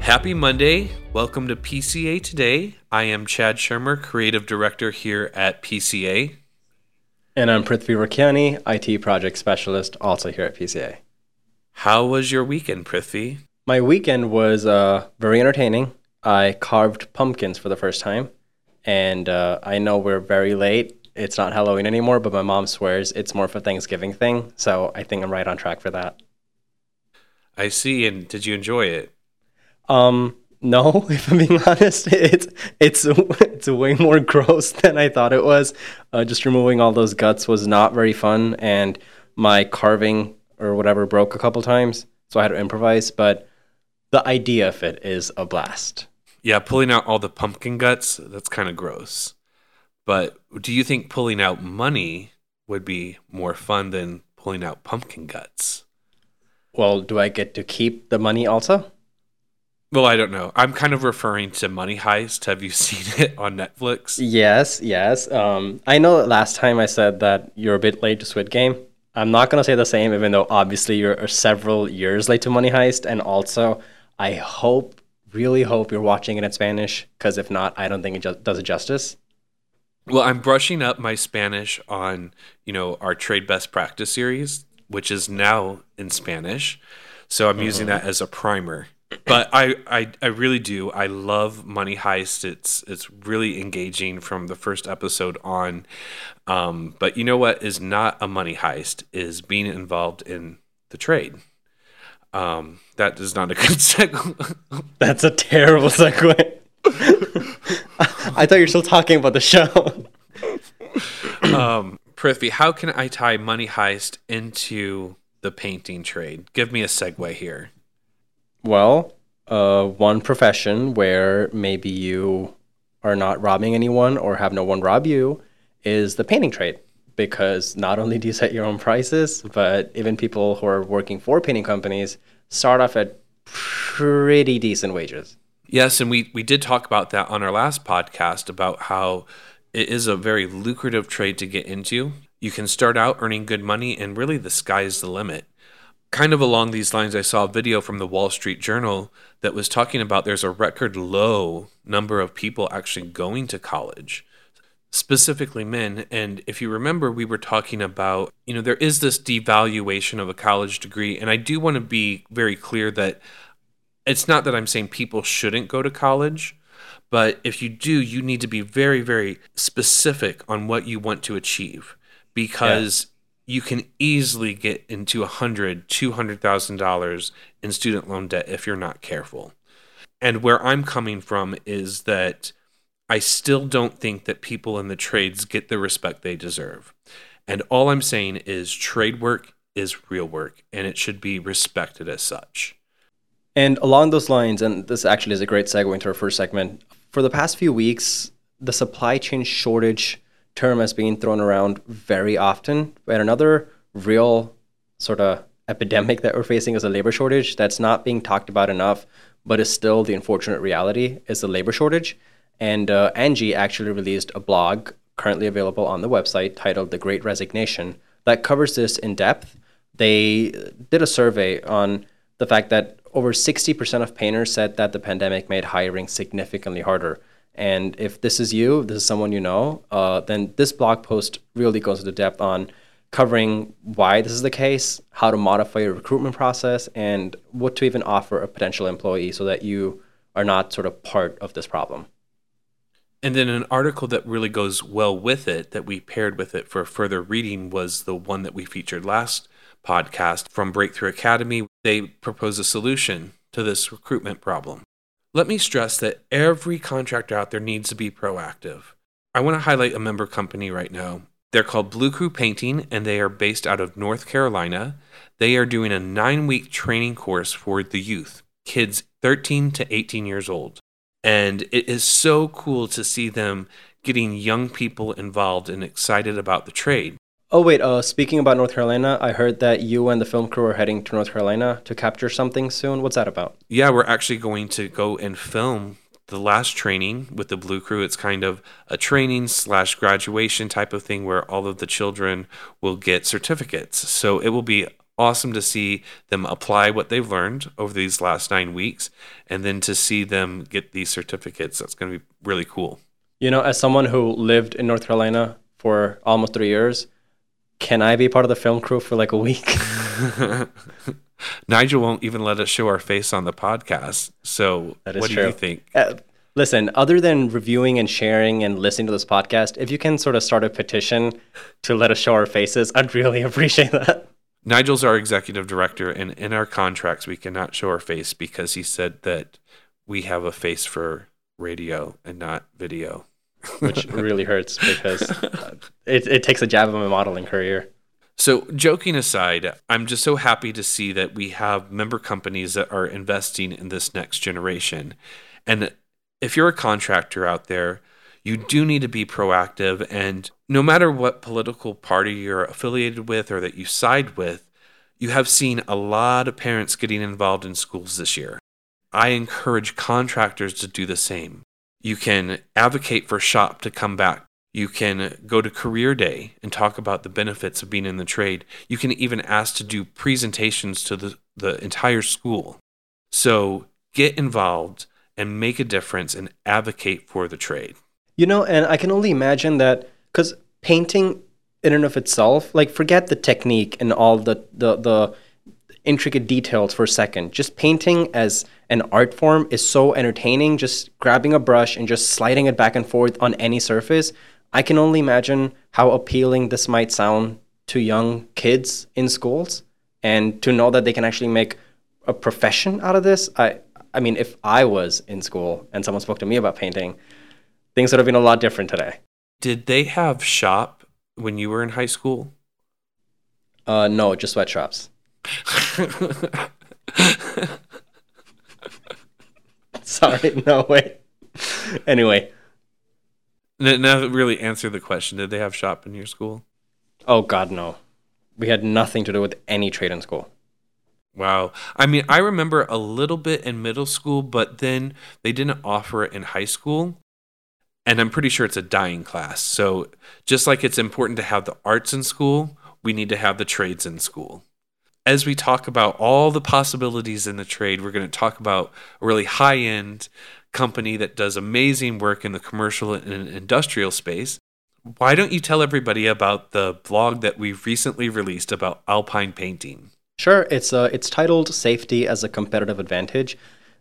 Happy Monday. Welcome to PCA Today. I am Chad Schirmer, Creative Director here at PCA. And I'm Prithvi Rakhiani, IT Project Specialist, also here at PCA. How was your weekend, Prithvi? My weekend was very entertaining. I carved pumpkins for the first time. And I know we're very late. It's not Halloween anymore, but my mom swears it's more of a Thanksgiving thing. So I think I'm right on track for that. I see. And did you enjoy it? No, if I'm being honest, it's way more gross than I thought it was. Just removing all those guts was not very fun, and my carving or whatever broke a couple times, so I had to improvise, but the idea of it is a blast. Yeah, pulling out all the pumpkin guts, that's kind of gross. But do you think pulling out money would be more fun than pulling out pumpkin guts? Well, do I get to keep the money also? Well, I don't know. I'm kind of referring to Money Heist. Have you seen it on Netflix? Yes. I know that last time I said that you're a bit late to Squid Game. I'm not going to say the same, even though obviously you're several years late to Money Heist. And also, I really hope you're watching it in Spanish, because if not, I don't think it does it justice. Well, I'm brushing up my Spanish on, our Trade Best Practice series, which is now in Spanish. So I'm using that as a primer. But I really do. I love Money Heist. It's really engaging from the first episode on. But you know what is not a money heist is being involved in the trade. That is not a good segue. That's a terrible segue. I thought you were still talking about the show. Prithvi, how can I tie Money Heist into the painting trade? Give me a segue here. Well, one profession where maybe you are not robbing anyone or have no one rob you is the painting trade, because not only do you set your own prices, but even people who are working for painting companies start off at pretty decent wages. Yes, and we did talk about that on our last podcast about how it is a very lucrative trade to get into. You can start out earning good money, and really the sky's the limit. Kind of along these lines, I saw a video from the Wall Street Journal that was talking about there's a record low number of people actually going to college, specifically men. And if you remember, we were talking about, there is this devaluation of a college degree. And I do want to be very clear that it's not that I'm saying people shouldn't go to college, but if you do, you need to be very, very specific on what you want to achieve, because you can easily get into $100,000, $200,000 in student loan debt if you're not careful. And where I'm coming from is that I still don't think that people in the trades get the respect they deserve. And all I'm saying is trade work is real work, and it should be respected as such. And along those lines, and this actually is a great segue into our first segment, for the past few weeks, the supply chain shortage term has been thrown around very often. But another real sort of epidemic that we're facing is a labor shortage that's not being talked about enough, but is still the unfortunate reality, is the labor shortage. And Angie actually released a blog currently available on the website titled The Great Resignation that covers this in depth. They did a survey on the fact that over 60% of painters said that the pandemic made hiring significantly harder. And if this is you, this is someone you know, then this blog post really goes into depth on covering why this is the case, how to modify your recruitment process, and what to even offer a potential employee so that you are not sort of part of this problem. And then an article that really goes well with it, that we paired with it for further reading, was the one that we featured last podcast from Breakthrough Academy. They propose a solution to this recruitment problem. Let me stress that every contractor out there needs to be proactive. I want to highlight a member company right now. They're called Blue Crew Painting, and they are based out of North Carolina. They are doing a 9-week training course for the youth. kids 13 to 18 years old. And it is so cool to see them getting young people involved and excited about the trade. Oh, wait, speaking about North Carolina, I heard that you and the film crew are heading to North Carolina to capture something soon. What's that about? Yeah, we're actually going to go and film the last training with the Blue Crew. It's kind of a training / graduation type of thing where all of the children will get certificates. So it will be awesome to see them apply what they've learned over these last 9 weeks, and then to see them get these certificates. That's going to be really cool. You know, as someone who lived in North Carolina for almost 3 years, can I be part of the film crew for like a week? Nigel won't even let us show our face on the podcast. So what do you think? Listen, other than reviewing and sharing and listening to this podcast, if you can sort of start a petition to let us show our faces, I'd really appreciate that. Nigel's our executive director, and in our contracts, we cannot show our face because he said that we have a face for radio and not video. Which really hurts because it takes a jab at my modeling career. So joking aside, I'm just so happy to see that we have member companies that are investing in this next generation. And if you're a contractor out there, you do need to be proactive. And no matter what political party you're affiliated with or that you side with, you have seen a lot of parents getting involved in schools this year. I encourage contractors to do the same. You can advocate for SHOP to come back. You can go to Career Day and talk about the benefits of being in the trade. You can even ask to do presentations to the entire school. So get involved and make a difference and advocate for the trade. You know, and I can only imagine that, because painting in and of itself, like forget the technique and all the intricate details for a second. Just painting as an art form is so entertaining. Just grabbing a brush and just sliding it back and forth on any surface. I can only imagine how appealing this might sound to young kids in schools, and to know that they can actually make a profession out of this. I mean, if I was in school and someone spoke to me about painting, things would have been a lot different today. Did they have shop when you were in high school? No, just sweatshops. Sorry, no way. Anyway, now really answer the question. Did they have shop in your school? Oh God, no. We had nothing to do with any trade in school. Wow. I mean, I remember a little bit in middle school, but then they didn't offer it in high school. And I'm pretty sure it's a dying class. So just like it's important to have the arts in school, we need to have the trades in school. As we talk about all the possibilities in the trade, we're going to talk about a really high-end company that does amazing work in the commercial and industrial space. Why don't you tell everybody about the blog that we recently released about Alpine Painting? Sure. It's titled Safety as a Competitive Advantage.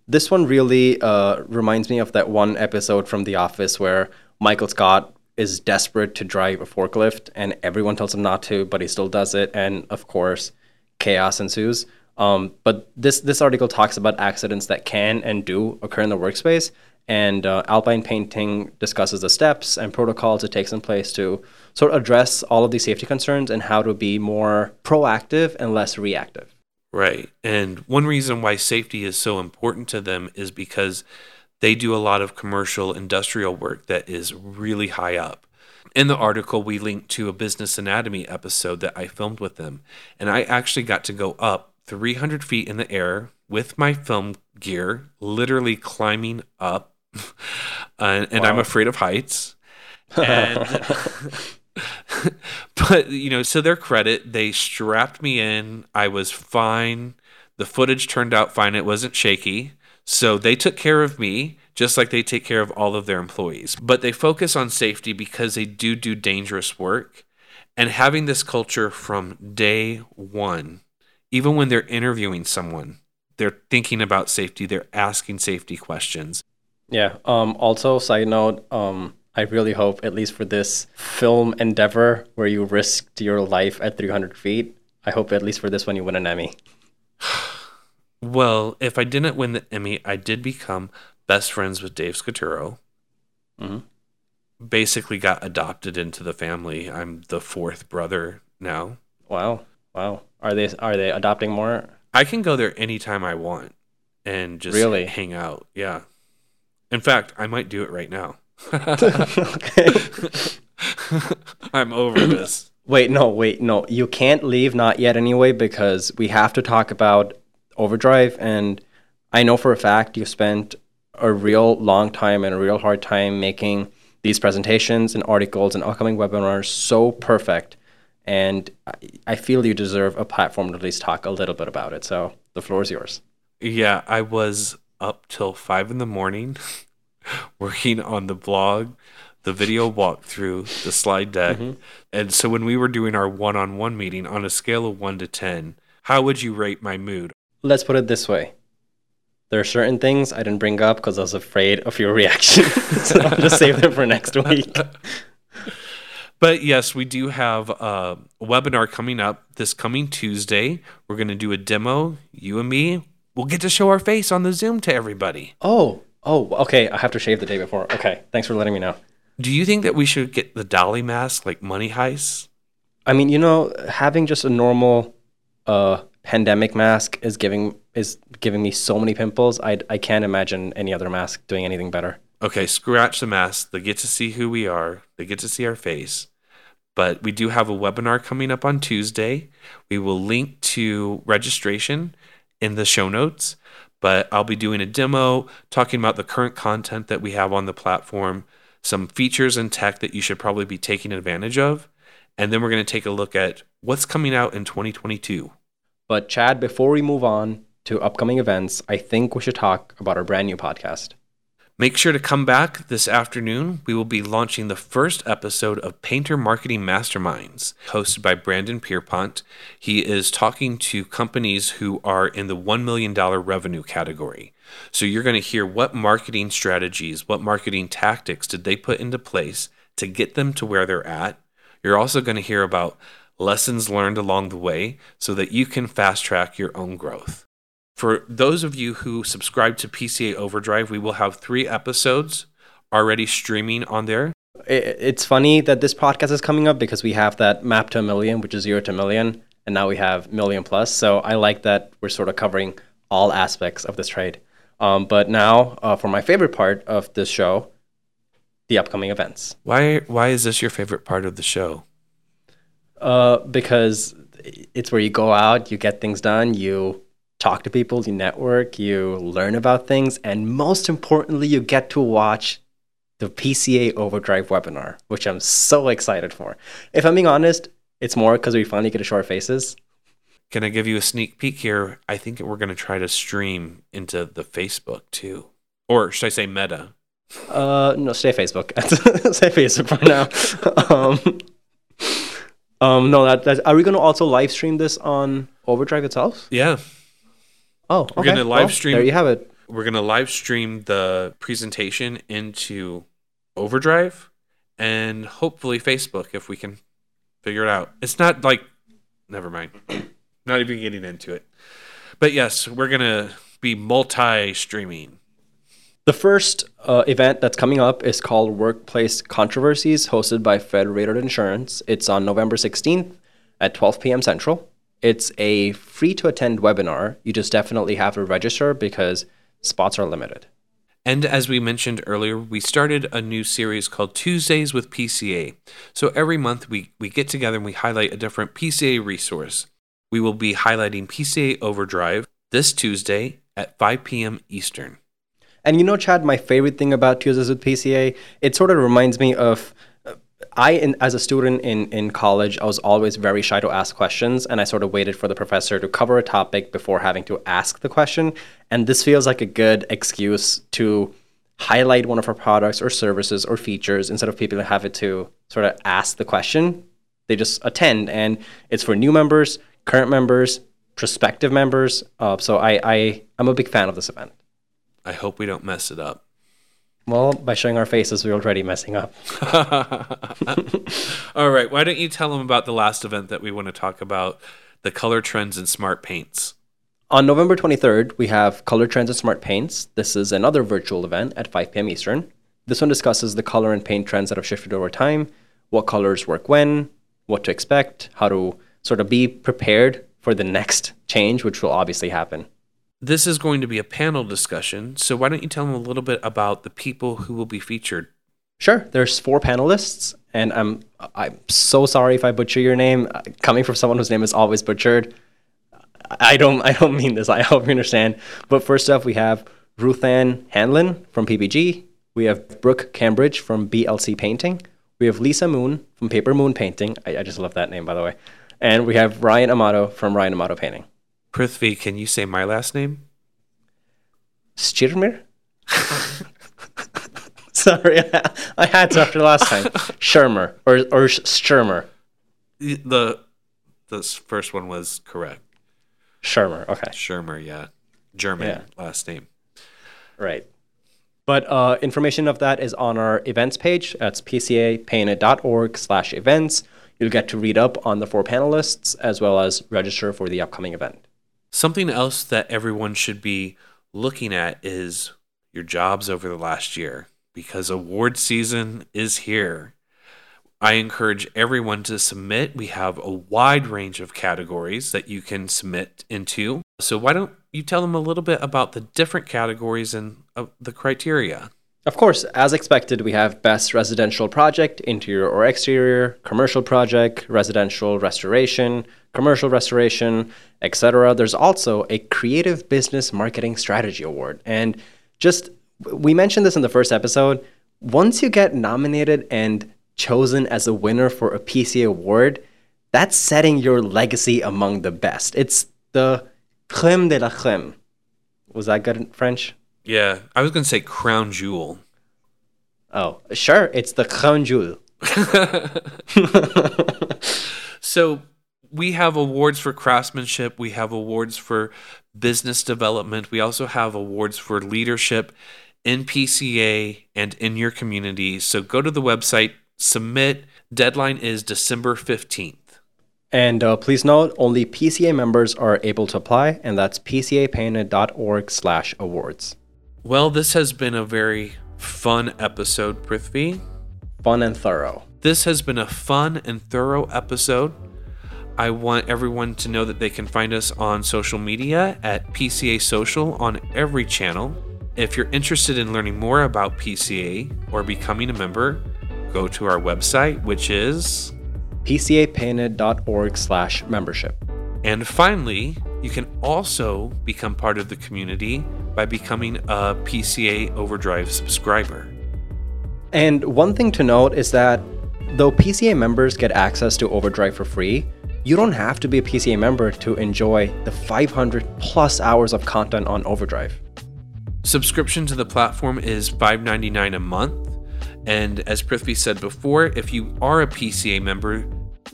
This one really reminds me of that one episode from The Office where Michael Scott is desperate to drive a forklift and everyone tells him not to, but he still does it. And of course, chaos ensues. But this article talks about accidents that can and do occur in the workspace. And Alpine Painting discusses the steps and protocols it takes in place to sort of address all of these safety concerns and how to be more proactive and less reactive. Right. And one reason why safety is so important to them is because they do a lot of commercial industrial work that is really high up. In the article, we linked to a business anatomy episode that I filmed with them. And I actually got to go up 300 feet in the air with my film gear, literally climbing up. And wow. I'm afraid of heights. And but, you know, to their credit, they strapped me in. I was fine. The footage turned out fine. It wasn't shaky. So they took care of me, just like they take care of all of their employees. But they focus on safety because they do dangerous work. And having this culture from day one, even when they're interviewing someone, they're thinking about safety. They're asking safety questions. Yeah. Also, side note, I really hope, at least for this film endeavor where you risked your life at 300 feet, I hope at least for this one you win an Emmy. Well, if I didn't win the Emmy, I did become best friends with Dave Scaturo. Mm-hmm. Basically got adopted into the family. I'm the fourth brother now. Wow. Wow. Are they adopting more? I can go there anytime I want. and just hang out. Yeah. In fact, I might do it right now. Okay. I'm over this. Wait, no. You can't leave, not yet anyway, because we have to talk about Overdrive. And I know for a fact you spent a real long time and a real hard time making these presentations and articles and upcoming webinars so perfect. And I feel you deserve a platform to at least talk a little bit about it. So the floor is yours. Yeah, I was up till 5 a.m. working on the blog, the video walkthrough, the slide deck. Mm-hmm. And so when we were doing our one-on-one meeting, on a scale of 1 to 10, how would you rate my mood? Let's put it this way. There are certain things I didn't bring up because I was afraid of your reaction. So I'll just save them for next week. But yes, we do have a webinar coming up this coming Tuesday. We're going to do a demo, you and me. We'll get to show our face on the Zoom to everybody. Oh, okay. I have to shave the day before. Okay, thanks for letting me know. Do you think that we should get the dolly mask like Money Heist? I mean, having just a normal pandemic mask is giving me so many pimples. I can't imagine any other mask doing anything better. Okay, scratch the mask. They get to see who we are. They get to see our face. But we do have a webinar coming up on Tuesday. We will link to registration in the show notes. But I'll be doing a demo, talking about the current content that we have on the platform, some features and tech that you should probably be taking advantage of. And then we're going to take a look at what's coming out in 2022. But Chad, before we move on to upcoming events, I think we should talk about our brand new podcast. Make sure to come back this afternoon. We will be launching the first episode of Painter Marketing Masterminds, hosted by Brandon Pierpont. He is talking to companies who are in the $1 million revenue category. So you're going to hear what marketing strategies, what marketing tactics did they put into place to get them to where they're at. You're also going to hear about lessons learned along the way so that you can fast track your own growth. For those of you who subscribe to PCA Overdrive, we will have 3 episodes already streaming on there. It's funny that this podcast is coming up because we have that map to a million, which is 0 to 1 million, and now we have million plus. So I like that we're sort of covering all aspects of this trade. But now for my favorite part of this show, the upcoming events. Why is this your favorite part of the show? Because it's where you go out, you get things done, you talk to people, you network, you learn about things, and most importantly, you get to watch the PCA Overdrive webinar, which I'm so excited for. If I'm being honest, it's more because we finally get to show our faces. Can I give you a sneak peek here? I think we're going to try to stream into the Facebook too. Or should I say Meta? No, stay Facebook. Stay Facebook for now. No, are we going to also live stream this on Overdrive itself? Yeah. Oh, okay. We're going to live stream. There you have it. We're going to live stream the presentation into Overdrive and hopefully Facebook if we can figure it out. It's not like, never mind. Not even getting into it. But yes, we're going to be multi-streaming. The first event that's coming up is called Workplace Controversies, hosted by Federated Insurance. It's on November 16th at 12 p.m. Central. It's a free-to-attend webinar. You just definitely have to register because spots are limited. And as we mentioned earlier, we started a new series called Tuesdays with PCA. So every month we get together and we highlight a different PCA resource. We will be highlighting PCA Overdrive this Tuesday at 5 p.m. Eastern. And Chad, my favorite thing about Tuesdays with PCA, it sort of reminds me of as a student in college, I was always very shy to ask questions, and I sort of waited for the professor to cover a topic before having to ask the question. And this feels like a good excuse to highlight one of our products or services or features instead of people having to sort of ask the question. They just attend, and it's for new members, current members, prospective members. So I'm a big fan of this event. I hope we don't mess it up. Well, by showing our faces, we're already messing up. All right. Why don't you tell them about the last event that we want to talk about, the color trends and smart paints. On November 23rd, we have Color Trends and Smart Paints. This is another virtual event at 5 p.m. Eastern. This one discusses the color and paint trends that have shifted over time, what colors work when, what to expect, how to sort of be prepared for the next change, which will obviously happen. This is going to be a panel discussion, so why don't you tell them a little bit about the people who will be featured? Sure. There's 4 panelists, and I'm so sorry if I butcher your name. Coming from someone whose name is always butchered, I don't mean this. I hope you understand. But first off, we have Ruthann Hanlon from PPG. We have Brooke Cambridge from BLC Painting. We have Lisa Moon from Paper Moon Painting. I just love that name, by the way. And we have Ryan Amato from Ryan Amato Painting. Prithvi, can you say my last name? Schirmer? Sorry, I had to after last time. Schirmer or Schirmer. The first one was correct. Schirmer, okay. Schirmer, yeah. German last name. Right. But information of that is on our events page. That's pcapainted.org/events. You'll get to read up on the 4 panelists as well as register for the upcoming event. Something else that everyone should be looking at is your jobs over the last year, because award season is here. I encourage everyone to submit. We have a wide range of categories that you can submit into. So why don't you tell them a little bit about the different categories and the criteria? Of course, as expected, we have Best Residential Project, Interior or Exterior, Commercial Project, Commercial Restoration, etc. There's also a Creative Business Marketing Strategy Award. And just, we mentioned this in the first episode, once you get nominated and chosen as a winner for a PCA award, that's setting your legacy among the best. It's the crème de la crème. Was that good in French? Yeah, I was going to say crown jewel. Oh, sure. It's the crown jewel. So we have awards for craftsmanship. We have awards for business development. We also have awards for leadership in PCA and in your community. So go to the website, submit. Deadline is December 15th. And please note, only PCA members are able to apply, and that's pcapainted.org/awards. Well, this has been a very fun episode, Prithvi. Fun and thorough. This has been a fun and thorough episode. I want everyone to know that they can find us on social media at PCA Social on every channel. If you're interested in learning more about PCA or becoming a member, go to our website, which is pcapainted.org/membership. And finally, you can also become part of the community by becoming a PCA Overdrive subscriber. And one thing to note is that though PCA members get access to Overdrive for free, you don't have to be a PCA member to enjoy the 500 plus hours of content on Overdrive. Subscription to the platform is $5.99 a month. And as Prithvi said before, if you are a PCA member,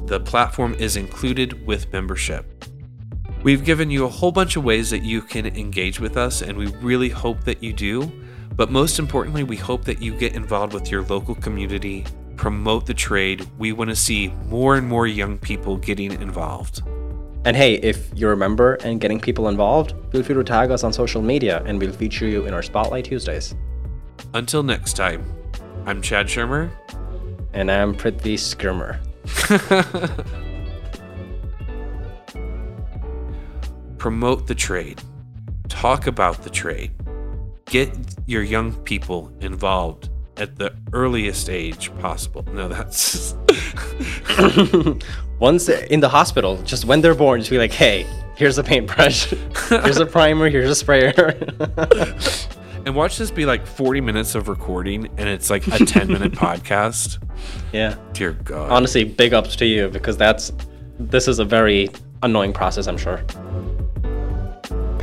the platform is included with membership. We've given you a whole bunch of ways that you can engage with us, and we really hope that you do. But most importantly, we hope that you get involved with your local community, promote the trade. We want to see more and more young people getting involved. And hey, if you're a member and getting people involved, feel free to tag us on social media, and we'll feature you in our Spotlight Tuesdays. Until next time, I'm Chad Schirmer. And I'm Prithvi Skirmer. Promote the trade. Talk about the trade. Get your young people involved at the earliest age possible. No, that's... Once in the hospital, just when they're born, just be like, hey, here's a paintbrush. Here's a primer. Here's a sprayer. And watch this be like 40 minutes of recording, and it's like a 10-minute podcast. Yeah. Dear God. Honestly, big ups to you, because this is a very annoying process, I'm sure.